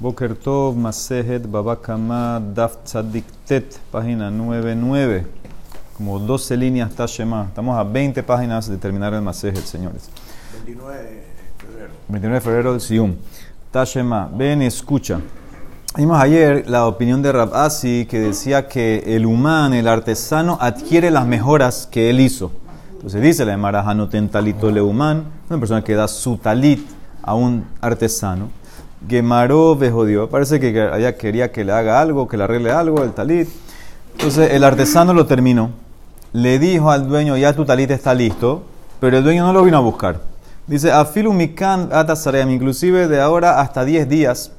Boker Tov, Masehet, Baba Kama, Daf Tzadik Tet, página 99. Como 12 líneas Tashema. Estamos a 20 páginas de terminar el Masehet, señores. 29 de febrero. 29 de febrero del Siyum. Tashema, ven y escucha. Vimos ayer la opinión de Rav Asi que decía que el humano, el artesano, adquiere las mejoras que él hizo. Entonces dice la Gemara, Hanoten talito leuman, una persona que da su talit a un artesano. Gemaró bejodió, parece que ella quería que le haga algo, que le arregle algo, el talit. Entonces el artesano lo terminó. Le dijo al dueño, ya tu talit está listo, pero el dueño no lo vino a buscar. Dice, Afilu mikan atasarem, inclusive de ahora hasta 10 días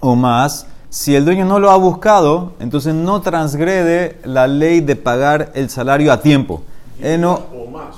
o más, si el dueño no lo ha buscado, entonces no transgrede la ley de pagar el salario a tiempo. Eno, o más.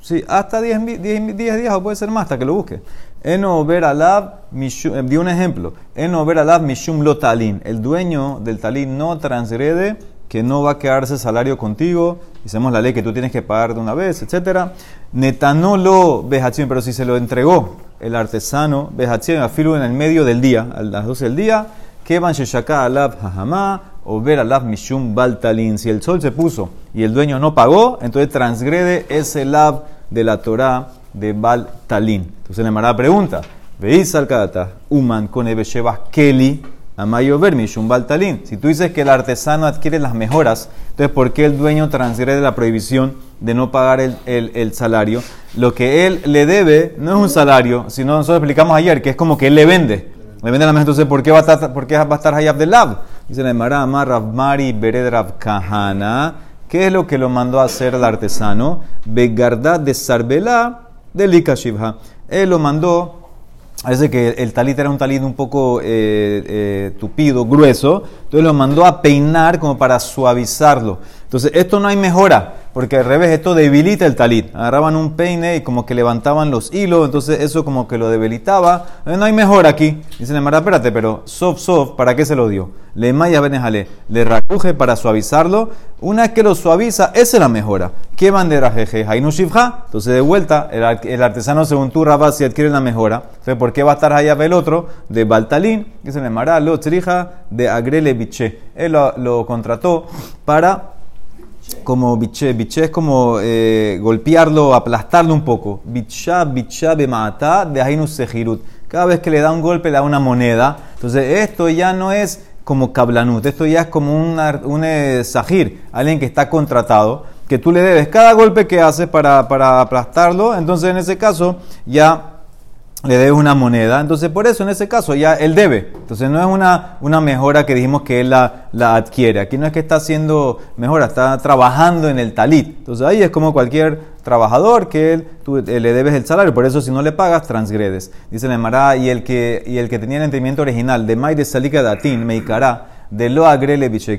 Sí, hasta 10 días o puede ser más hasta que lo busque. Eno ver alab, di un ejemplo. Eno ver alab mishum lo talín. El dueño del talín no transgrede que no va a quedarse salario contigo. Hicimos la ley que tú tienes que pagar de una vez, etc. Netanolo Bejachim, pero si se lo entregó el artesano, Bejachim, afilu en el medio del día, a las 12 del día, Kevan sheshaka alab hajamá, o ver alaf mishum baltalin. Si el sol se puso y el dueño no pagó, entonces transgrede ese lab de la Torah de Baltalin. Entonces le manda la pregunta: veis al kata uman con ebeshebas keli amayo ver mishum baltalin. Si tú dices que el artesano adquiere las mejoras, entonces ¿por qué el dueño transgrede la prohibición de no pagar el salario? Lo que él le debe no es un salario, sino nosotros explicamos ayer que es como que él le vende. Le venden la mesa, entonces, ¿por qué va a estar Hayab del Lab? Dice la Emara, Amar Rav Mari Bered Rav Kahana. ¿Qué es lo que lo mandó a hacer el artesano? Begardá de Sarbelá de Lika Shivha. Él lo mandó, parece que el talit era un talit un poco tupido, grueso. Entonces lo mandó a peinar como para suavizarlo. Entonces, esto no hay mejora, porque al revés, esto debilita el talit. Agarraban un peine y como que levantaban los hilos, entonces eso como que lo debilitaba. No hay mejora aquí. Dicen, Emara, espérate, pero ¿para qué se lo dio? Le maya benejale, le racuje para suavizarlo. Una vez que lo suaviza, esa es la mejora. ¿Qué bandera jeje? Hainu shivja. Entonces, de vuelta, el artesano, según tú, Rav Asi, adquiere la mejora. Entonces, ¿por qué va a estar allá el otro? De Baltalín. Dicen, Emara, lo trija de agrele biche. Él lo contrató para... como biché es como golpearlo, aplastarlo un poco. Bichab bemata de Hainu sejirut. Cada vez que le da un golpe, le da una moneda. Entonces, esto ya no es como Kablanut, esto ya es como un sajir, alguien que está contratado, que tú le debes cada golpe que haces para aplastarlo. Entonces, en ese caso, ya le debes una moneda. Entonces, por eso, en ese caso, ya él debe. Entonces, no es una mejora que dijimos que él la adquiere. Aquí no es que está haciendo mejora, está trabajando en el talit. Entonces, ahí es como cualquier trabajador que tú le debes el salario. Por eso, si no le pagas, transgredes. Dice la Emara, y el que tenía el entendimiento original, de May de Salika Datin, Meikará, de Lo Agrele Biche, el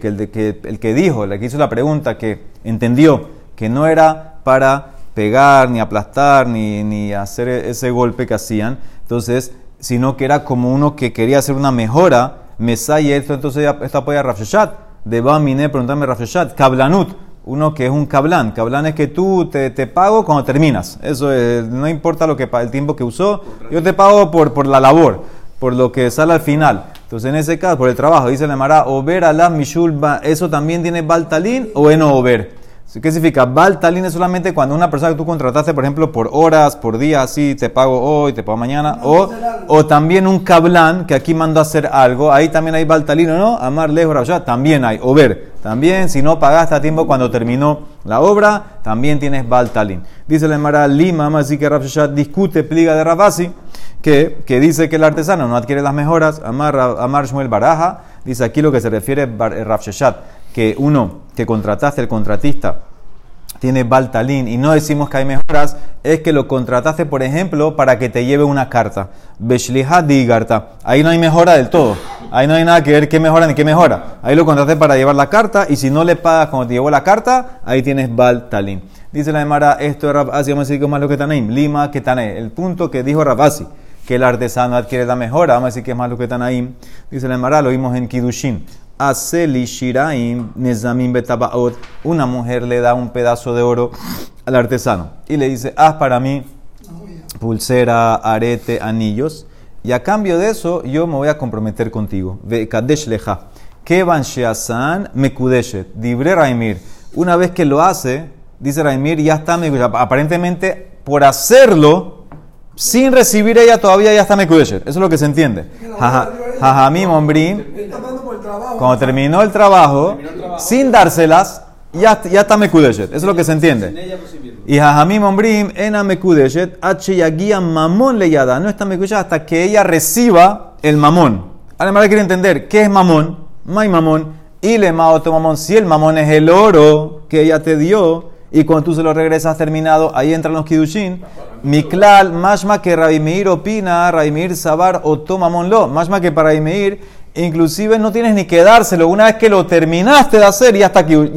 que dijo, el que hizo la pregunta, que entendió que no era para pegar, ni aplastar, ni hacer ese golpe que hacían, entonces, sino que era como uno que quería hacer una mejora, Mesá y esto, entonces esto apoya a Rav Sheshat, de Baminé, preguntarme Rav Sheshat, Kablanut, uno que es un Kablan, Kablan es que tú te pago cuando terminas, eso es, no importa el tiempo que usó, yo te pago por la labor, por lo que sale al final. Entonces, en ese caso, por el trabajo, dice la Emara, Ober Alas Mishul, ¿eso también tiene Baltalin o Eno Ober? ¿Qué significa? Baltalin es solamente cuando una persona que tú contrataste, por ejemplo, por horas, por día, así, te pago hoy, te pago mañana, o también un Kablan, que aquí mandó a hacer algo, ahí también hay Baltalin, ¿no? Amar lejos, Rabshá, también hay, o ver, también, si no pagaste a tiempo cuando terminó la obra, también tienes Baltalin. Dice la Emara Lima, Mazik que Rabshá discute, pliega de Rav Asi, que dice que el artesano no adquiere las mejoras, Amar Shmuel Baraja, dice aquí lo que se refiere Rav Sheshat, que uno que contrataste, el contratista, tiene Baltalin y no decimos que hay mejoras, es que lo contrataste, por ejemplo, para que te lleve una carta. Beshliha digarta. Ahí no hay mejora del todo. Ahí no hay nada que ver qué mejora ni qué mejora. Ahí lo contrataste para llevar la carta y si no le pagas cuando te llevó la carta, ahí tienes Baltalin. Dice la Gemara, esto es Rav Asi, vamos a decir que más lo que Tanaim. Lima que Tanaim. El punto que dijo Rav Asi, que el artesano adquiere la mejora, vamos a decir que es más lo que Tanaim. Dice la Gemara, lo vimos en Kidushin. Una mujer le da un pedazo de oro al artesano y le dice, haz para mí pulsera, arete, anillos. y a cambio de eso yo me voy a comprometer contigo. Kadesh leja. Kevan sheasan mekudeshet. Dibre Raimir. Una vez que lo hace, dice Raimir, ya está mekudeshet. Aparentemente, por hacerlo, sin recibir ella todavía, ya está mekudeshet. Eso es lo que se entiende. Jajamim ombrim. Cuando terminó el trabajo, sin dárselas, ya está mekudeshet. Eso es lo que se entiende. Y jajamim ombrim ena mekudeshet acheyagia mamón le yada. No está mekudeshet hasta que ella reciba el mamón. Además, quiere entender qué es mamón. May mamón, y le ma otro mamón. Si el mamón es el oro que ella te dio y cuando tú se lo regresas terminado, ahí entran los Kidushin. Miklal, mashma que Raimir opina, Raimir sabar otro mamón lo. Mashma que para Raimir, inclusive no tienes ni que dárselo. Una vez que lo terminaste de hacer, ya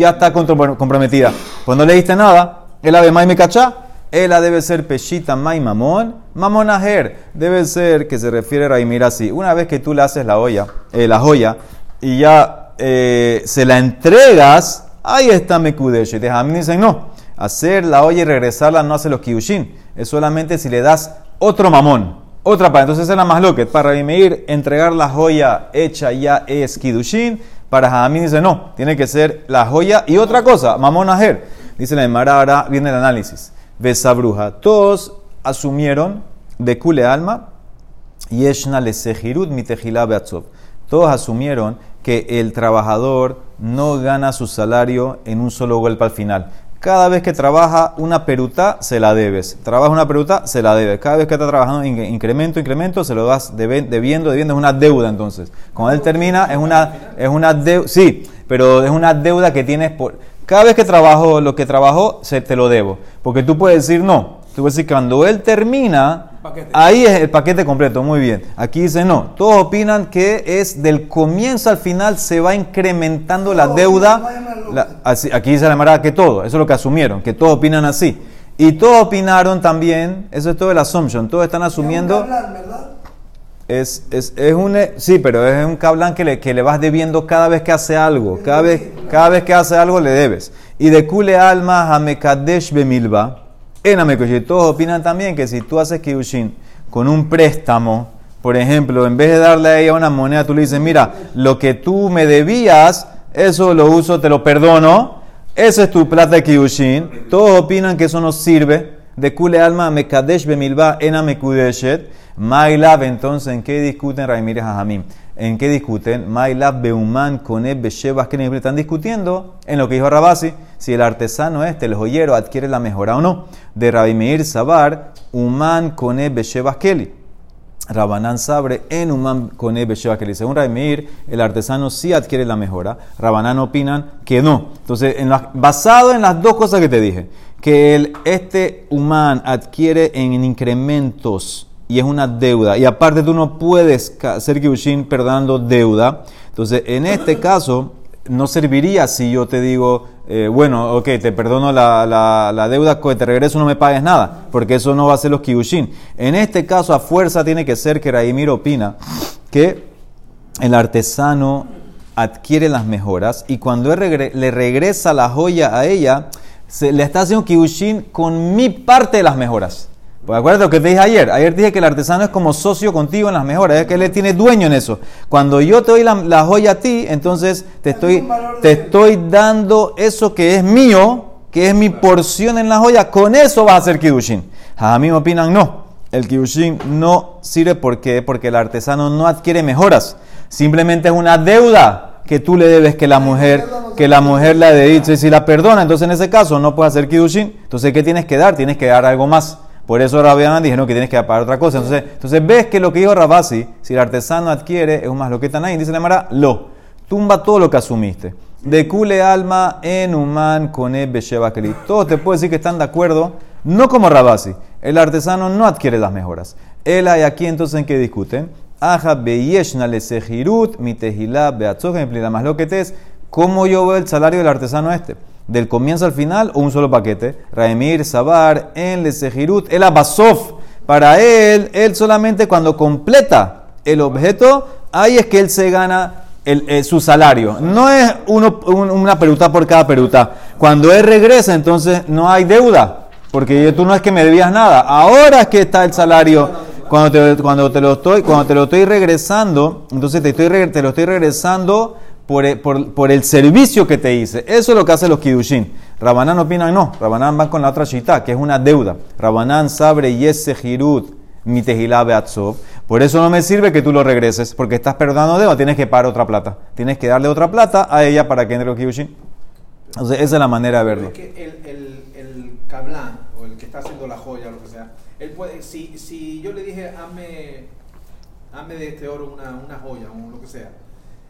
está comprometida. Pues no le diste nada. El ave may me cachá. Ella debe ser peshita may mamón, mamonajer. Debe ser que se refiere a Raimir así. Una vez que tú le haces la joya, y ya se la entregas, ahí está Mekudesh. Y te dicen, no, hacer la olla y regresarla no hace los Kidushin. Es solamente si le das otro mamón, otra para. Entonces era más loquet. Para Raimir, entregar la joya hecha ya es Kidushin. Para Jamín dice, no, tiene que ser la joya y otra cosa, mamón ajer. Dice la Guemará, ahora viene el análisis. Besa bruja. Todos asumieron de Kule alma, Yeshna le sejirut mi tejilá beatzov. Todos asumieron que el trabajador no gana su salario en un solo golpe al final. Cada vez que trabaja una peruta, se la debes. Trabaja una peruta, se la debes. Cada vez que está trabajando incremento, se lo vas debiendo. Es una deuda, entonces. Cuando él termina, es una deuda. Sí, pero es una deuda que tienes por... Cada vez que trabajo, lo que trabajó, te lo debo. Porque tú puedes decir no. Tú puedes decir que cuando él termina... Paquete. Ahí es el paquete completo, muy bien. Aquí dice no, todos opinan que es del comienzo al final se va incrementando la deuda. Aquí dice la Guemará que todo, eso es lo que asumieron, que todos opinan así. Y todos opinaron también, eso es todo el assumption, todos están asumiendo. Pero es un kablan que le vas debiendo cada vez que hace algo, cada vez que hace algo le debes. Y de kule alma a mekadesh bemilba. Todos opinan también que si tú haces Kidushin con un préstamo, por ejemplo, en vez de darle a ella una moneda, tú le dices, mira, lo que tú me debías, eso lo uso, te lo perdono, esa es tu plata de Kidushin. Todos opinan que eso no sirve. De Kule alma mekadesh bemilba ena mekudeshet. My love, entonces, ¿en qué discuten Raimir y Jajamim? ¿En qué discuten? My love beuman kone beshevas kenim. Están discutiendo en lo que dijo Rav Asi, si el artesano este, el joyero, adquiere la mejora o no. De Raimir sabar uman kone beshevas keli. Rabbanán sabre en uman kone beshevas keli. Según Raimir, el artesano sí adquiere la mejora. Rabbanán opinan que no. Entonces, basado en las dos cosas que te dije, que este uman adquiere en incrementos y es una deuda, y aparte tú no puedes hacer Kidushin perdonando deuda. Entonces, en este caso, no serviría si yo te digo, bueno, ok, te perdono la deuda, te regreso, no me pagues nada, porque eso no va a ser los Kidushin. En este caso, a fuerza tiene que ser que Raimir opina que el artesano adquiere las mejoras, y cuando él le regresa la joya a ella, le está haciendo Kidushin con mi parte de las mejoras. Pues acuérdate lo que te dije ayer. Ayer dije que el artesano es como socio contigo en las mejoras, es que él tiene dueño en eso. Cuando yo te doy la joya a ti, entonces te estoy dando eso que es mío, que es mi porción en la joya. Con eso vas a hacer Kidushin. A mí me opinan no. El Kidushin no sirve. ¿Por qué? Porque el artesano no adquiere mejoras. Simplemente es una deuda que tú le debes que la mujer la dedica. Y si la perdona, entonces en ese caso no puedes hacer Kidushin. Entonces, ¿qué tienes que dar? Tienes que dar algo más. Por eso Rabbanán dijeron que tienes que pagar otra cosa. Entonces ves que lo que dijo Rav Asi, si el artesano adquiere, es más lo que Tanaim, dice la Guemará, lo tumba todo lo que asumiste. De kule alma en uman kone besheva keli. Todos te puedo decir que están de acuerdo, no como Rav Asi. El artesano no adquiere las mejoras. Ela y aquí entonces en qué discuten. Aja beyeshna le sejirut mi tejilá beatzok emplida más lo que te es. ¿Cómo yo veo el salario del artesano este? ¿Del comienzo al final o un solo paquete? Raimir sabar en le sejirut el abasov. Para él solamente cuando completa el objeto, ahí es que él se gana su salario. No es una peruta por cada peruta. Cuando él regresa, entonces no hay deuda, porque tú no es que me debías nada. Ahora es que está el salario. Cuando te lo estoy regresando, entonces te lo estoy regresando por el servicio que te hice. Eso es lo que hacen los Kidushin. Rabbanán opinan no. Rabbanán van con la otra Shejita, que es una deuda. Rabbanán sabre yese jirut mi tejilá beatzov. Por eso no me sirve que tú lo regreses, porque estás perdonando deuda. Tienes que pagar otra plata. Tienes que darle otra plata a ella para que entre los Kidushin. Entonces, esa es la manera de verlo. Porque el Kablan, o el que está haciendo la joya, o lo que sea, él puede, si yo le dije, hazme de este oro una joya, o lo que sea,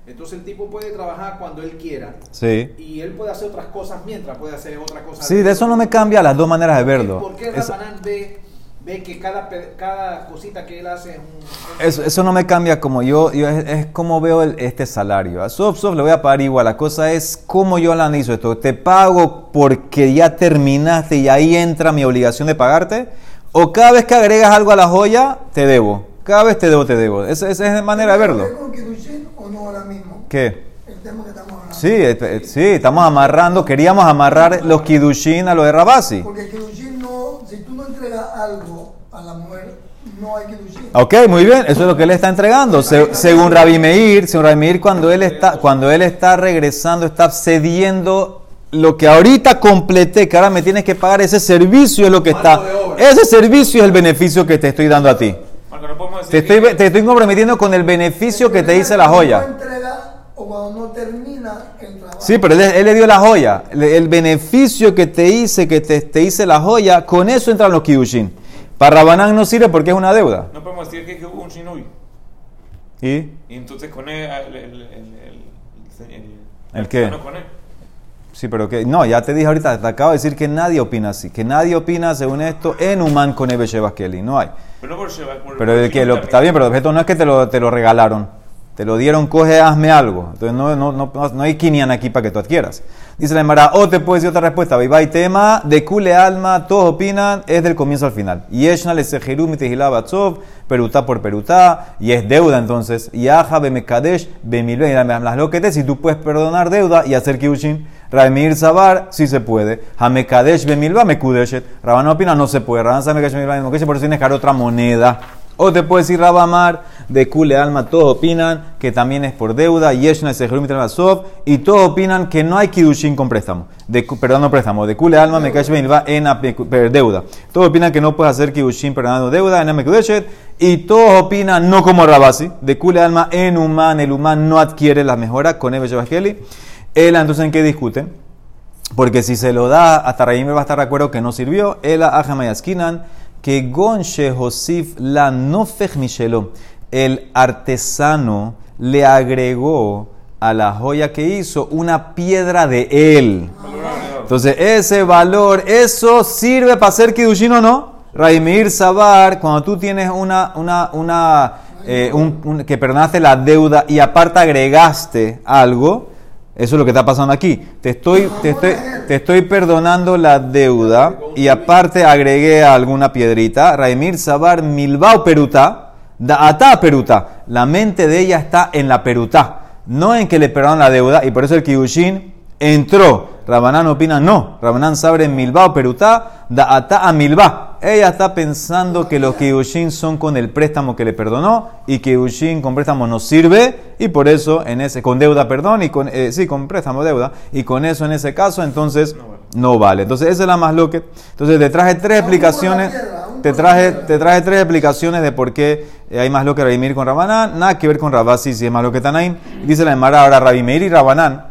entonces el tipo puede trabajar cuando él quiera. Sí. Y él puede hacer otras cosas mientras puede hacer otras cosas. Sí, de eso no me cambia las dos maneras de verlo. ¿Por qué Rabbanán ve que cada cosita que él hace es un... Eso no me cambia como yo es como veo este salario. A Sof le voy a pagar igual. La cosa es cómo yo analizo esto. ¿Te pago porque ya terminaste y ahí entra mi obligación de pagarte? ¿O cada vez que agregas algo a la joya, te debo? Cada vez te debo. Esa es la manera de verlo. ¿Qué? El tema que estamos hablando. Sí, estamos amarrando. Queríamos amarrar los Kidushin a los de Rav Asi. Porque el Kidushin no, si tú no entregas algo a la mujer, no hay Kidushin. Ok, muy bien, eso es lo que él está entregando. Según Rabi Meir, cuando él está regresando, está cediendo lo que ahorita completé, que ahora me tienes que pagar. Ese servicio es lo que está. Ese servicio es el beneficio que te estoy dando a ti. Te estoy comprometiendo con el beneficio que te hice la joya. Cuando no termina el trabajo. Sí, pero él le dio la joya. El beneficio que te hice, que te hice la joya, con eso entran los Kidushin. Para Rabbanán no sirve porque es una deuda. No podemos decir que hubo un shinui. ¿Y entonces con él... ¿El qué? Con él. Sí, pero que... No, ya te dije ahorita, te acabo de decir que nadie opina así. Que nadie opina, según esto, en Uman con Ebe Sheva Kelly. No hay. Pero no por Sheva. Pero el que está bien, pero el objeto no es que te lo regalaron. Te lo dieron, coge, hazme algo. Entonces no hay quinian aquí para que tú adquieras. Dice la Guemará, te puedo decir otra respuesta. Vivai tema de Kule alma, todos opinan, es del comienzo al final. Yeshna le sejeru mitejilá batzov, Peruta por Peruta, y es deuda entonces. Yaja be Mekudeshet be Milveh, las loquetes, si tú puedes perdonar deuda y hacer Kidushin. Raimir Sabar, sí se puede. Hamekadesh be Milveh, Mekudeshet. Rabbanán opina, no se puede. Rabbanán Hamekadesh be Milveh, Mekudeshet, por eso tienes que dar otra moneda. O te puede decir Rabamar, de Kule alma, todos opinan que también es por deuda, Yeshna Sejerum Mitrabasov, y todos opinan que no hay Kidushin con préstamo, no préstamo, de Kule alma, Mekadesh Benilva, per deuda. Todos opinan que no puedes hacer Kidushin perdonando deuda, en Mekudeshet, y todos opinan, no como Rav Asi, de Kule alma, en Uman, el Uman no adquiere las mejoras con Ebe Shevashkeli. Entonces, ¿en qué discuten? Porque si se lo da, hasta Raimir va a estar de acuerdo que no sirvió, Ela Ajamayaskinan, que Gonche Josif la nofech micheló, el artesano le agregó a la joya que hizo una piedra de él. Entonces ese valor, eso sirve para ser Kidushin o no. Raimir Sabar, cuando tú tienes que perdonaste la deuda y aparte agregaste algo, eso es lo que está pasando aquí. Te estoy perdonando la deuda y aparte agregué alguna piedrita. Raimir Sabar Milbao Peruta, Daatá Peruta. La mente de ella está en la Peruta, no en que le perdonan la deuda, y por eso el Kidushin entró. Rabbanán opina no. Rabbanán Sabar Milbao Peruta, Daatá a Milbá. Ella está pensando que los Kidushin son con el préstamo que le perdonó, y Kidushin con préstamo no sirve, y por eso con deuda, perdón, y con préstamo deuda, y con eso en ese caso entonces no vale. Entonces esa es la más loca. Entonces te traje tres explicaciones. Te traje tres explicaciones de por qué hay más lo que Raimir con Rabbanán, nada que ver con Rav Asi, si es más lo que Tanaim. Dice la Guemará ahora Raimir y Rabbanán.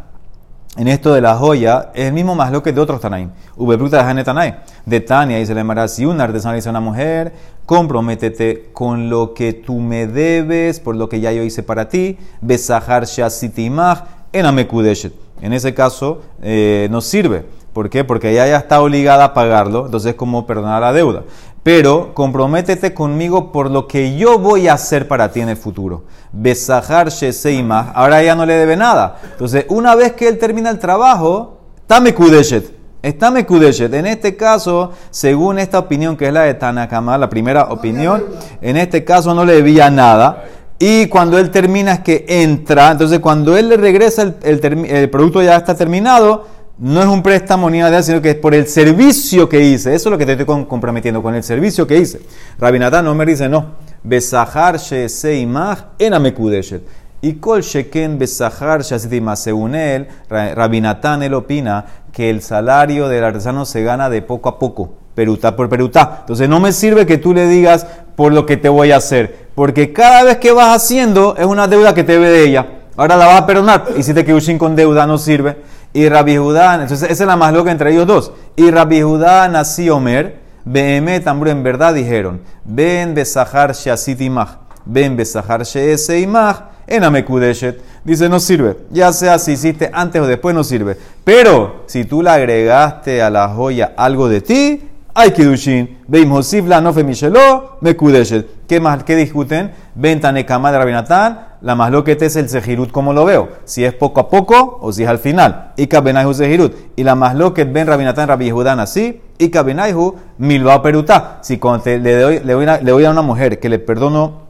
En esto de la joya, es el mismo más lo que de otros Tanaim. Ube Peruta de Jane Tanaim. De Tania, dice la Guemará, si un artesano dice a una mujer, comprométete con lo que tú me debes, por lo que ya yo hice para ti. Besahar Shasitimach en Amekudeshet. En ese caso, no sirve. ¿Por qué? Porque ella ya está obligada a pagarlo, entonces es como perdonar la deuda. Pero comprométete conmigo por lo que yo voy a hacer para ti en el futuro. Besahar Sheseimah. Ahora ella no le debe nada. Entonces, una vez que él termina el trabajo, está Mekudeshet. En este caso, según esta opinión que es la de Tanakama, la primera opinión, en este caso no le debía nada. Y cuando él termina es que entra. Entonces, cuando él le regresa el producto ya está terminado, no es un préstamo ni nada, sino que es por el servicio que hice. Eso es lo que te estoy comprometiendo, con el servicio que hice. Rabinatán, Omer dice, no. Besahar sheseimach ena mekudeshet. Y kol sheken besahar sheseimach. Según él, Rabinatán, él opina que el salario del artesano se gana de poco a poco. Peruta por peruta. Entonces no me sirve que tú le digas por lo que te voy a hacer. Porque cada vez que vas haciendo es una deuda que te debe de ella. Ahora la vas a perdonar. Hiciste Kidushin con deuda, no sirve. Y Rabi Yehudah, entonces esa es la más loca entre ellos dos. Y Rabi Yehudah, nací Omer, Behemet, Ambro, en verdad dijeron, Ben Besahar Sheasit Imach, Ben Besahar Sheese Imach, Enamekudeshet. Dice, no sirve, ya sea si hiciste antes o después, no sirve. Pero si tú le agregaste a la joya algo de ti, hay Kidushin, Beim Hosibla, Nofe Micheló, Mekudeshet. ¿Qué más? ¿Qué discuten? Ventanekama de Rabinatán. La más loquete es el sejirut, como lo veo. Si es poco a poco o si es al final. Ika benayhu sejirut. Y la más loquete ven Rabinatán, Rabi Yehudah así. Ika benayhu milvao perutá. Si cuando le doy a una mujer que le perdono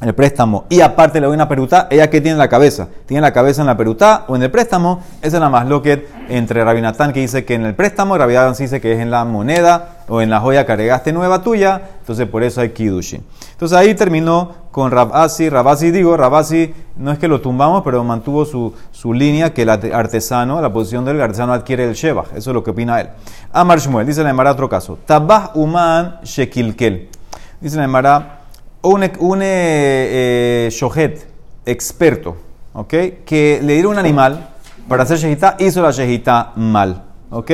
el préstamo y aparte le doy una perutá, ella que tiene en la cabeza. Tiene la cabeza en la perutá o en el préstamo. Esa es la más loquete entre Rabinatán, que dice que en el préstamo, y Rabi Yehudah dice que es en la moneda o en la joya que agregaste nueva tuya. Entonces por eso hay Kidushin. Entonces ahí terminó con Rav Asi no es que lo tumbamos, pero mantuvo su línea, que el artesano, la posición del artesano adquiere el Shebach. Eso es lo que opina él. Amar Shmuel, dice la Guemará otro caso. Tabah Uman Shekilkel. Dice la Guemará, un Shohet, experto, ¿okay? Que le dieron un animal para hacer Shejita, hizo la Shejita mal, ¿ok?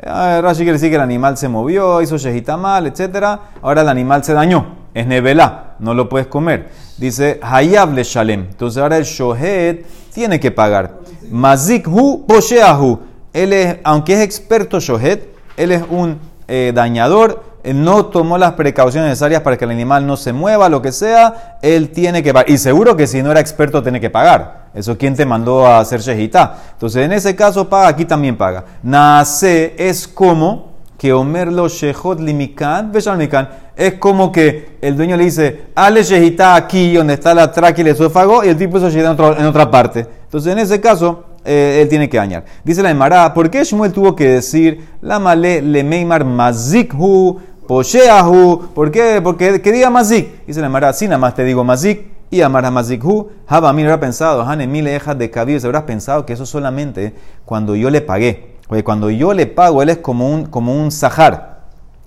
Rashi quiere decir que el animal se movió, hizo Shejita mal, etc. Ahora el animal se dañó, es Nebelá, no lo puedes comer. Dice Hayab le Shalem. Entonces ahora el Shohet tiene que pagar. Mazik hu posheahu. Él es, aunque es experto Shohet, él es un dañador. Él no tomó las precauciones necesarias para que el animal no se mueva, lo que sea. Él tiene que pagar. Y seguro que si no era experto, tiene que pagar. Eso es quien te mandó a hacer Shejita. Entonces en ese caso paga, aquí también paga. Nase es como que Omer lo Shejot limikan, Beshal mikan. Es como que el dueño le dice, hazle Shejita aquí, donde está la tráquea y el esófago, y el tipo hizo Shejita en otra parte. Entonces en ese caso, él tiene que dañar. Dice la Guemará, ¿por qué Shmuel tuvo que decir la male le meimar mazikhu posheahu? ¿Por qué? Porque que diga mazik. Dice la Guemará, si nada más te digo mazik y amar a mazikhu, Jabamil habrá pensado, Hanemil ejas de cabellos, habrás pensado que eso solamente cuando yo le pagué. Porque cuando yo le pago, él es como un sahar,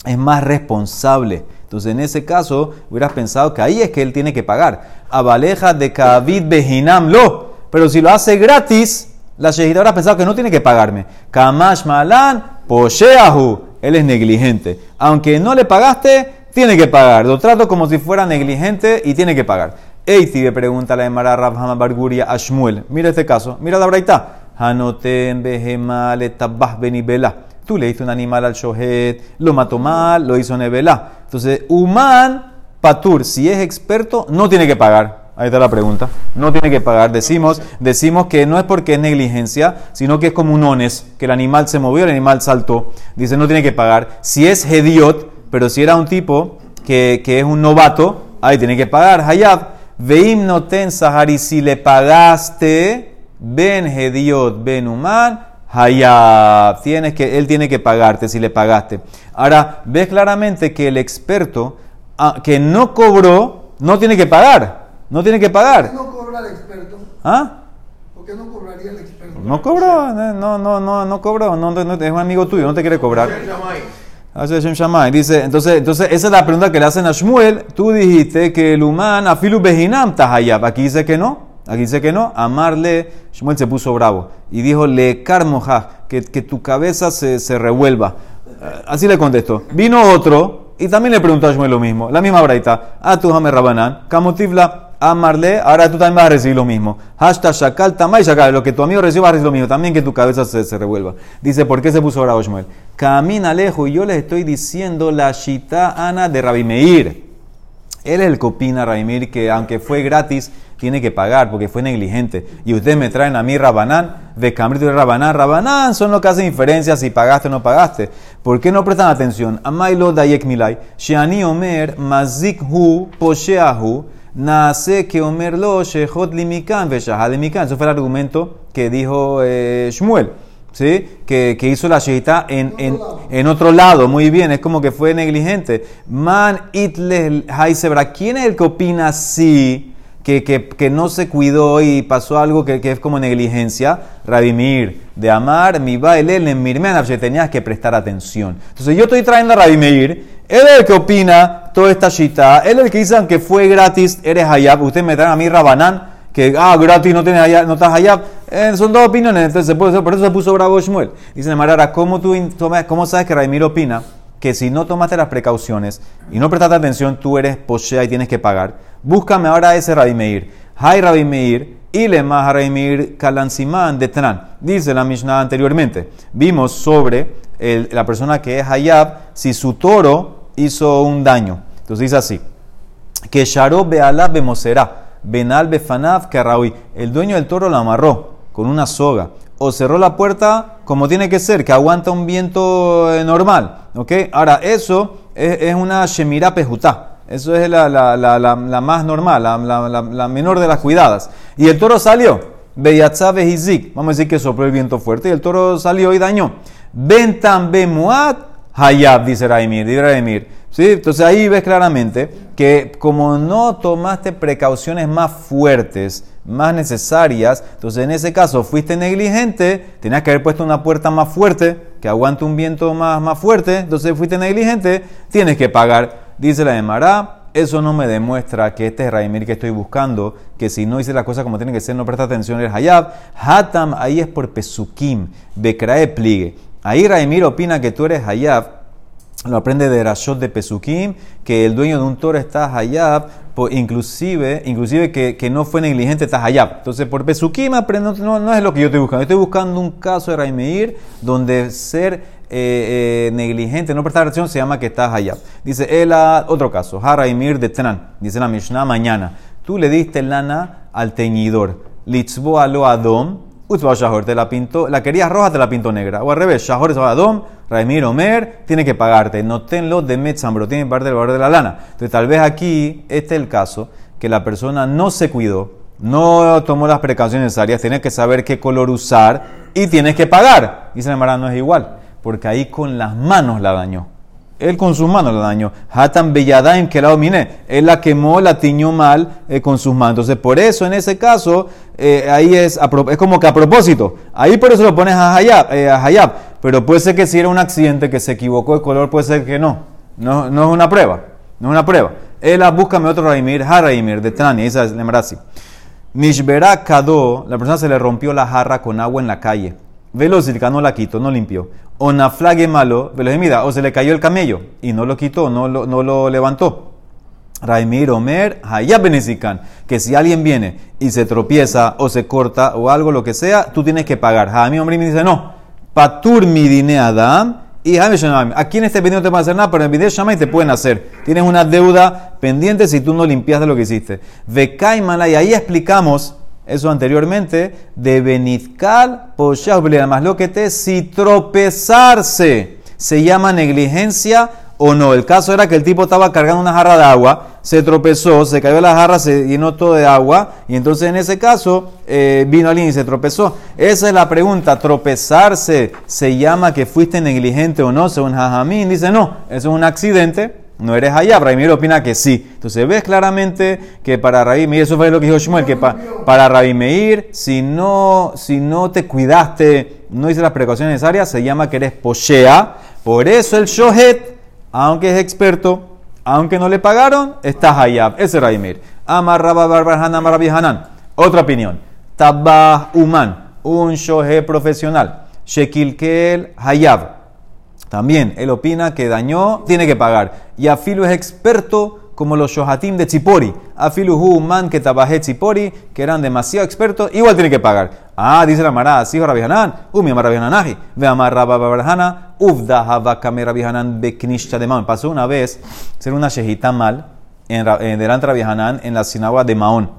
es más responsable. Entonces, en ese caso, hubieras pensado que ahí es que él tiene que pagar. Abalejas de kavid bejinam lo. Pero si lo hace gratis, la shejita habrá pensado que no tiene que pagarme. Kamash malan posheahu. Él es negligente. Aunque no le pagaste, tiene que pagar. Lo trato como si fuera negligente y tiene que pagar. Eiti le pregunta la Guemará Rav Hama Bar Guria a Shmuel. Mira este caso. Mira la braitá. Hanoten behema le tabah benibela. Tú le diste un animal al shohet, lo mató mal, lo hizo nebelá. Entonces, Uman patur, si es experto, no tiene que pagar. Ahí está la pregunta. No tiene que pagar. Decimos que no es porque es negligencia, sino que es como un ones, que el animal se movió, el animal saltó. Dice, no tiene que pagar. Si es hediot, pero si era un tipo que es un novato, ahí tiene que pagar. Hayab, veim noten sahar, y si le pagaste, ben hediot, ben humán, hayab. Él tiene que pagarte si le pagaste. Ahora, ves claramente que el experto que no cobró, no tiene que pagar. No tiene que pagar. ¿Por qué no cobra el experto? ¿Ah? ¿Por qué no cobraría el experto? No cobró, no cobró. No, es un amigo tuyo, no te quiere cobrar. Dice, entonces esa es la pregunta que le hacen a Shmuel. Tú dijiste que el humán afilu bejinam tahayab. Aquí dice que no. Aquí dice que no. Amarle, Shmuel se puso bravo y dijo le karmoja, que tu cabeza se revuelva. Así le contestó. Vino otro y también le preguntó a Shmuel lo mismo. La misma braita. Atujame Rabbanán, kamotivla. Amarle, ahora tú también vas a recibir lo mismo. Hashtag shakal, tamay shakal. Lo que tu amigo reciba, vas a recibir lo mismo. También que tu cabeza se revuelva. Dice, ¿por qué se puso bravo Shmuel? Camina lejos y yo les estoy diciendo la shita ana de Raimir. Él es el que opina, Raimir, que aunque fue gratis, tiene que pagar porque fue negligente. Y ustedes me traen a mí Rabbanán, de Camrito de Rabbanán. Rabbanán son los que hacen diferencias si pagaste o no pagaste. ¿Por qué no prestan atención? Amaylo dayek milay. Sheani omer mazik hu posheahu. Nace que Omerlo, Shejot limikan, Veshahad limikan. Eso fue el argumento que dijo Shmuel. ¿sí? Que hizo la Shejita en otro lado. Muy bien, es como que fue negligente. Man itle haisebra. ¿Quién es el que opina así? Que no se cuidó y pasó algo que es como negligencia. Raimir, de amar, mi baile, en mirmean, tenías que prestar atención. Entonces yo estoy trayendo a Raimir, él es el que opina toda esta shita, él es el que dice aunque fue gratis, eres hayab. Ustedes me traen a mí Rabbanán, que gratis no tienes hayab, no estás hayab. Son dos opiniones, entonces por eso se puso bravo Shmuel. Dice Marara, ¿cómo sabes que Raimir opina que si no tomaste las precauciones y no prestaste atención, tú eres poshea y tienes que pagar? Búscame ahora a ese Raimir. Hay Raimir, y le más a Raimir Kalansimán de Tran. Dice la Mishnah anteriormente. Vimos sobre la persona que es hayab, si su toro hizo un daño. Entonces dice así. Que Sharob Bealab Bemoserá, Benal Befanav Karraui. El dueño del toro la amarró con una soga o cerró la puerta como tiene que ser, que aguanta un viento normal. ¿Okay? Ahora, eso es una Shemirá Pejutá. Eso es la más normal, la menor de las cuidadas. Y el toro salió. Beyatzá Bejizik. Vamos a decir que sopló el viento fuerte y el toro salió y dañó. Bentam Bemuat Hayab, dice Raimir. ¿Sí? Entonces ahí ves claramente que como no tomaste precauciones más fuertes, más necesarias, entonces en ese caso fuiste negligente, tenías que haber puesto una puerta más fuerte, que aguante un viento más fuerte, entonces fuiste negligente, tienes que pagar. Dice la Guemará, eso no me demuestra que este es Raimir que estoy buscando, que si no hice las cosas como tienen que ser, no presta atención, eres hayab. Hatam, ahí es por Pesukim, Bekrae Pligue. Ahí Raimir opina que tú eres hayab. Lo aprende de Rashot de Pesukim, que el dueño de un toro está hayab, inclusive que no fue negligente está hayab. Entonces, por Pesukim aprende, no es lo que yo estoy buscando. Yo estoy buscando un caso de Raimir donde ser negligente, no prestar atención, se llama que está hayab. Dice, otro caso, Raimir de Tran, dice la Mishnah mañana. Tú le diste lana al teñidor, litzbo alo adom, te la pintó, la querías roja, te la pintó negra. O al revés, Shahor es Adom, Raimir Omer, tiene que pagarte. Notenlo de Metzambro, tiene que pagarte el valor de la lana. Entonces, tal vez aquí, este es el caso, que la persona no se cuidó, no tomó las precauciones necesarias, tienes que saber qué color usar y tienes que pagar. Dice la Mara, no es igual, porque ahí con las manos la dañó. Él con sus manos la dañó. Hatan Beyadaim, que la dominé. Él la quemó, la tiñó mal con sus manos. Entonces, por eso, en ese caso, ahí es como que a propósito. Ahí por eso lo pones a hayab. Pero puede ser que si era un accidente, que se equivocó de color, puede ser que no es una prueba. No es una prueba. Él búscame otro Raimir, Raimir de Trani. Esa es Lemrasi. Nishberá Kadó, la persona se le rompió la jarra con agua en la calle. Velocirca no la quitó, no limpió. O naflague malo, velocimida, o se le cayó el camello y no lo quitó, no lo levantó. Raimir Omer, hayab benesikan, que si alguien viene y se tropieza o se corta o algo, lo que sea, tú tienes que pagar. Jami Omer me dice, no, patur mi dine adam y Jami Shanami. Aquí en este video no te van a hacer nada, pero en el video Shanami te pueden hacer. Tienes una deuda pendiente si tú no limpias de lo que hiciste. Vekaimala, y ahí explicamos eso anteriormente, de Benitkal, Poshahble, más lo que te, si tropezarse se llama negligencia o no. El caso era que el tipo estaba cargando una jarra de agua, se tropezó, se cayó la jarra, se llenó todo de agua, y entonces en ese caso vino alguien y se tropezó. Esa es la pregunta, tropezarse se llama que fuiste negligente o no, según Jajamín, dice no, eso es un accidente. No eres hayab. Raimir opina que sí. Entonces ves claramente que para Raimir, eso fue lo que dijo Shmuel, que para Raimir, si no te cuidaste, no hiciste las precauciones necesarias, se llama que eres poshea. Por eso el Shohet, aunque es experto, aunque no le pagaron, está hayab. Ese es Raimir. Amar Rabá Barbarhan, Amar Rabi Hanan. Otra opinión. Tabah Uman, un Shohet profesional. Shekilkel hayab. También, él opina que dañó, tiene que pagar. Y Afilu es experto como los Shohatim de Tzipori. Afilu Uman que trabajé Tzipori, que eran demasiado expertos, igual tiene que pagar. Dice la Mará, así Rabi Hanan, Umi Amar Rabi Hananaji, Ve Amar Rabá Barbarhana, Uvda Havakame Rabi Hanan Beknishta de Mamón. Pasó una vez ser una Shejita mal delante de Rabi Hanan en la sinagoga de Maón.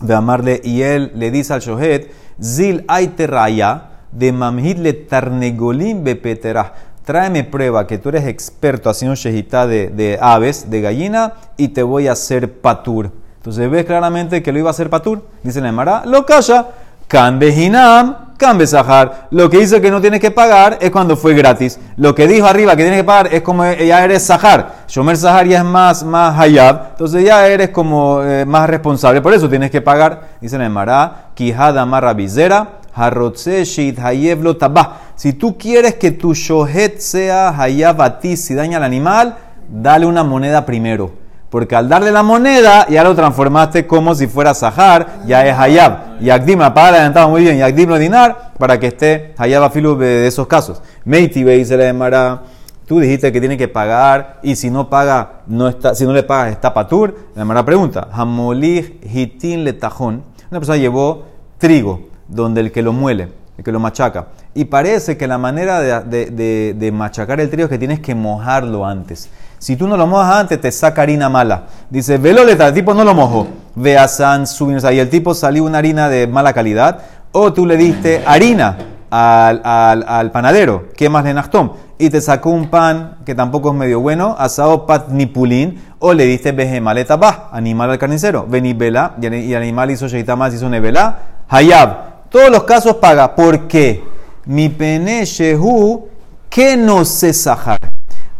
Ve Amarle, y él le dice al Shohet, Zil Aiteraya, de Mamhid le Tarnegolim Bepeterah. Tráeme prueba que tú eres experto haciendo shejita de aves, de gallina, y te voy a hacer patur. Entonces ves claramente que lo iba a hacer patur. Dice la Emara, lo calla. Kan behinam cambe sahar. Lo que hizo que no tienes que pagar es cuando fue gratis. Lo que dijo arriba que tienes que pagar es como ya eres sahar. Shomer sahar ya es más hayab. Entonces ya eres como más responsable. Por eso tienes que pagar. Dicen en Mará, Kijad amar rabizera, harrotse shit hayev lo tabah. Si tú quieres que tu shohet sea hayab a ti, si daña al animal, dale una moneda primero. Porque al darle la moneda, ya lo transformaste como si fuera sahar, ya es hayab. Yakdim, apaga la adelantado muy bien, yakdim lo dinar, para que esté hayab afilu de esos casos. Meiti, ve, dice la Guemará, tú dijiste que tiene que pagar, y si no paga, no está, si no le pagas, está patur. La Guemará pregunta, hamolij hitin le tajón. Una persona llevó trigo, donde el que lo muele, el que lo machaca. Y parece que la manera de machacar el trigo es que tienes que mojarlo antes. Si tú no lo mojas antes, te saca harina mala. Dice, veloleta, el tipo no lo mojó. Veasan, subimos ahí. El tipo salió una harina de mala calidad. O tú le diste harina al panadero, que más le nachtón, y te sacó un pan que tampoco es medio bueno, asado pat nipulín, o le diste bejemaleta bah, animal al carnicero. Venibela, y el animal hizo shejita más, hizo nebelá. Hayab. Todos los casos paga. ¿Por qué? Mi pene shehu, que no se sajar.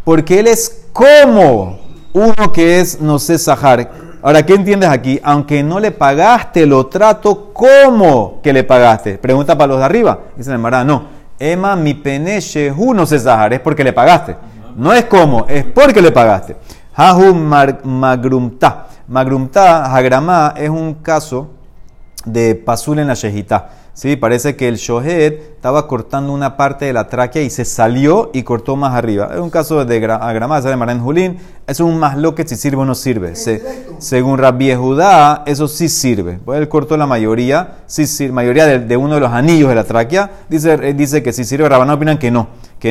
Porque él es como uno que es no sé sahar. Ahora, ¿qué entiendes aquí? Aunque no le pagaste, lo trato como que le pagaste. Pregunta para los de arriba. Dicen en Mará, no. Ema mi pene shehu no sé sahar. Es porque le pagaste. No es como, es porque le pagaste. Haju magrumta. Magrumta, hagramá, es un caso de pasul en la shejita. Sí, parece que el shohet estaba cortando una parte de la tráquea y se salió y cortó más arriba. Es un caso de agramada, sale Marán Julín. Es un más lo que si sirve o no sirve. Según Rabi Yehudah, eso sí sirve. Pues él cortó la mayoría, sí sirve, mayoría de uno de los anillos de la tráquea. Dice que sí sirve. Rabbanán opinan que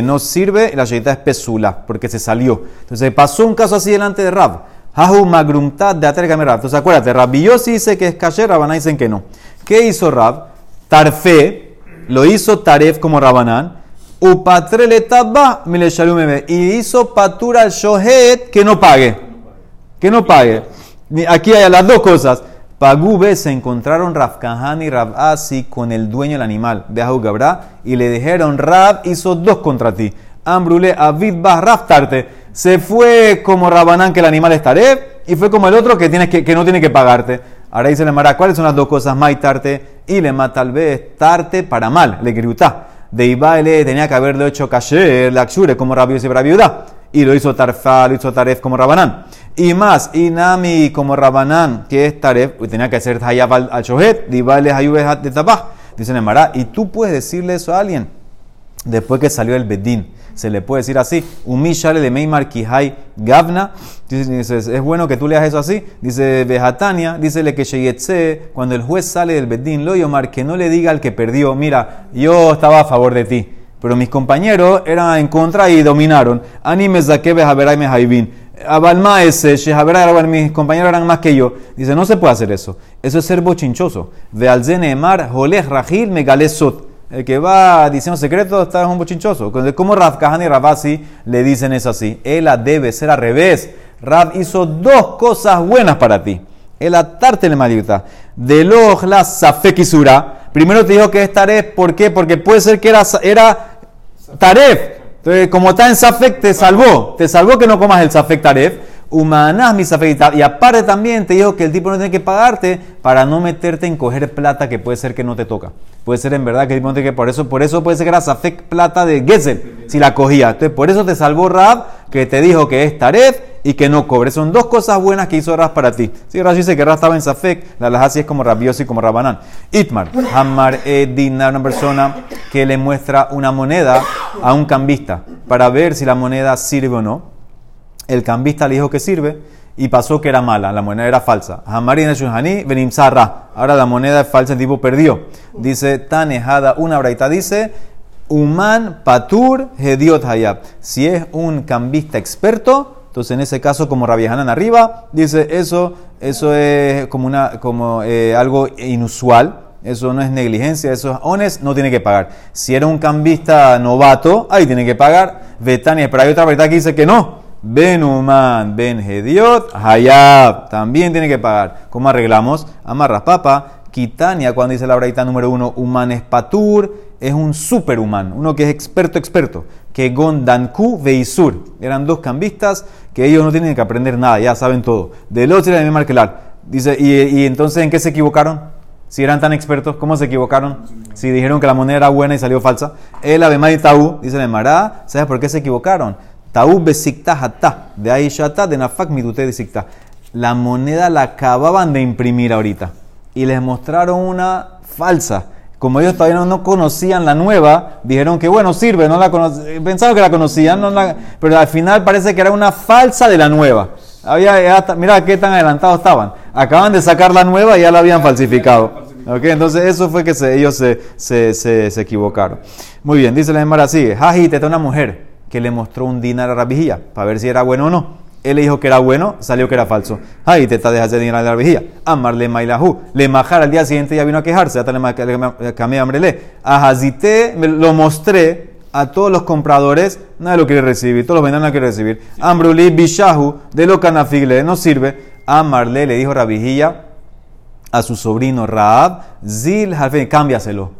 no sirve. La shejita es pesula porque se salió. Entonces pasó un caso así delante de Rab. Haju magrumtad de atergamera. Entonces acuérdate, Rabbi Yossi dice que es kasher, Rabbanán dicen que no. ¿Qué hizo Rab? Tarfe, lo hizo Taref como Rabbanán, upatreletaba mileshalumeme, y hizo patura al shohet que no pague. Aquí hay las dos cosas. Pagube se encontraron Rav Kahana y Rav Asi con el dueño del animal, Bejahu Gabrá, y le dijeron, Rab hizo dos contra ti. Ambrule avid bah raftarte. Se fue como Rabbanán que el animal es Taref, y fue como el otro que no tiene que pagarte. Ahora dice la Guemará, ¿cuáles son las dos cosas? Maitarte y le ma tal vez tarte para mal, le griutá. De Ibaile tenía que haberle hecho kasher, la kshure, como Rabbi Yossi y Rabbi Yehudah. Y lo hizo Tarfa, lo hizo Taref como Rabbanán. Y más, Inami como Rabbanán, que es Taref, tenía que hacer hayab al shohet, de Ibaile hayubehat de tabah. Dice la Guemará, ¿y tú puedes decirle eso a alguien? Después que salió el bedín, se le puede decir así, umishale de meimar kihai gavna, es bueno que tú leas eso así, dice Bejatania, dícele que sheyetse, cuando el juez sale del bedín, lo yomar, que no le diga al que perdió, mira, yo estaba a favor de ti, pero mis compañeros eran en contra y dominaron, anime zaque bejaberai mejaibin, abalma ese, shejaberai, mis compañeros eran más que yo, dice, no se puede hacer eso, eso es ser bochinchoso, de alzenemar jolej rajil megalesot. El que va diciendo secretos está un bochinchoso. ¿Cómo Rav Kahana y Rav Asi le dicen eso así? Él debe ser al revés. Rav hizo dos cosas buenas para ti. El atarte le maldita. De loj la safekisura. Primero te dijo que es taref. ¿Por qué? Porque puede ser que era taref. Entonces, como está en safek, te salvó. Te salvó que no comas el safek taref. Umanás mi safekita. Y aparte también te dijo que el tipo no tiene que pagarte para no meterte en coger plata que puede ser que no te toca. Puede ser en verdad que el tipo no tiene que... Por eso puede ser que era safek plata de Gesel si la cogía. Entonces por eso te salvó Rab, que te dijo que es taref y que no cobre. Son dos cosas buenas que hizo Rab para ti. Si sí, Rashi dice que Rab estaba en safek, la Lajazi es como Rav Yossi y como Rabbanán. Itmar, Hamar Dinar, una persona que le muestra una moneda a un cambista para ver si la moneda sirve o no. El cambista le dijo que sirve y pasó que era mala, la moneda era falsa. Ahora la moneda es falsa, el tipo perdió. Dice Tanejada, una braita dice, Uman patur hediot hayab. Si es un cambista experto, entonces en ese caso como Rabi Yehudah arriba, dice eso es como algo inusual. Eso no es negligencia, eso es honest, no tiene que pagar. Si era un cambista novato, ahí tiene que pagar. Betania, pero hay otra braita que dice que no. Ben Uman, Ben Hediot, Hayab, también tiene que pagar. ¿Cómo arreglamos? Amarras papa, Kitania, cuando dice la braita número 1, Uman es Patur, es un superhumano, uno que es experto, que Gondanku Veisur, eran dos cambistas que ellos no tienen que aprender nada, ya saben todo. Del otro era de Markelar, dice, y entonces ¿en qué se equivocaron? Si eran tan expertos, ¿cómo se equivocaron? Si dijeron que la moneda era buena y salió falsa. El Abemadi Taú, dice la Guemará, ¿sabes por qué se equivocaron? Taú Besikta Hatá, de ahí Shatá, de Nafak Mitute de Sikta. La moneda la acababan de imprimir ahorita y les mostraron una falsa. Como ellos todavía no conocían la nueva, dijeron que bueno, sirve, no la pensaban que la conocían, pero al final parece que era una falsa de la nueva. Mira qué tan adelantados estaban. Acaban de sacar la nueva y ya la habían falsificado. Okay, entonces eso fue que ellos se equivocaron. Muy bien, dice la Guemará así: Hajita, esta una mujer que le mostró un dinar a Rabi Yehudah para ver si era bueno o no. Él le dijo que era bueno, salió que era falso. Ahí te está dejando dinero de la vigía. Amarle mailahu. Le majara al día siguiente ya vino a quejarse. Hasta le cambié hambrele. Ajazité, me lo mostré a todos los compradores. Nadie lo quiere recibir. Todos los vendan no quieren recibir. Ambrulí bishahu de lo canafigle. No sirve. Amarle, le dijo Rabi Yehudah a su sobrino Raab. Zil halfen, cámbiaselo.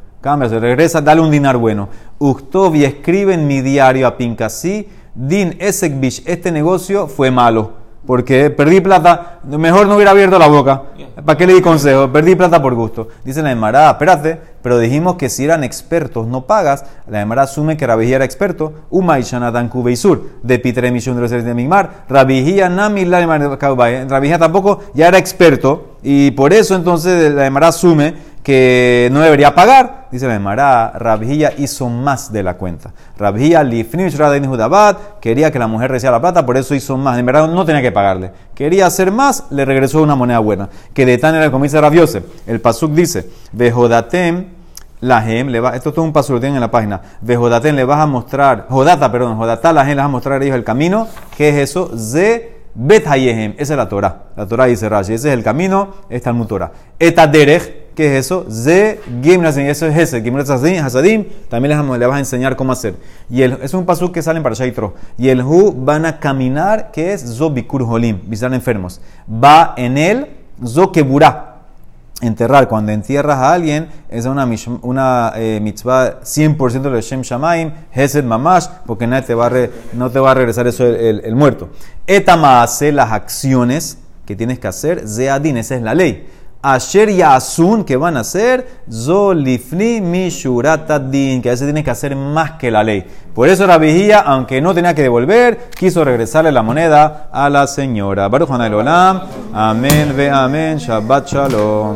Regresa, dale un dinar bueno. Uctovi escribe en mi diario a Pincasí. Din Esek Bish, este negocio fue malo, porque perdí plata, mejor no hubiera abierto la boca. ¿Para qué le di consejo? Perdí plata por gusto. Dice la Guemará, espérate, pero dijimos que si eran expertos no pagas. La Guemará asume que Rabi Yehudah era experto. Uma y Shanatan Kubeisur, de Pitre Mishun de los de Migmar. Rabi Yehudah Namila de Maracauba. Rabi Yehudah tampoco ya era experto, y por eso entonces la Guemará asume que no debería pagar. Dice la Guemará, Rabi Yehudah hizo más de la cuenta. Rabi Yehudah lifnim shradin hudabat, quería que la mujer reciba la plata, por eso hizo más. En verdad no tenía que pagarle. Quería hacer más, le regresó una moneda buena. Que de tan era el comienzo de Rav Yosef. El pasuk dice, vejodatem lahem, esto es todo un pasuk, lo tienen en la página. Vejodatem le vas a mostrar, jodata lahem, le vas a mostrar a ellos el camino. ¿Qué es eso? Ze bet hayehem, esa es la Torah. La Torah dice Rashi, ese es el camino, esta es la Torah. Eta derech, ¿qué es eso? Ze Gimnazim, eso es ese. Gimnazim, Hasadim, también le vas a enseñar cómo hacer. Y es un pasuk que salen para Shaitro. Y el Hu van a caminar, que es Zobikur Holim, visitar enfermos. Va en él, Zokeburá, enterrar. Cuando entierras a alguien, es una mitzvah 100% de Shem Shamaim, Hesed Mamash, porque nadie no te va a regresar eso el muerto. Etama hace las acciones que tienes que hacer, Zeadin, esa es la ley. Asher y Asun, que van a hacer Zolifni Mishuratadin, que a veces tiene que hacer más que la ley. Por eso Rabi Yehudah, aunque no tenía que devolver, quiso regresarle la moneda a la señora. Baruch Hanay Olam. Amén ve amén. Shabbat Shalom.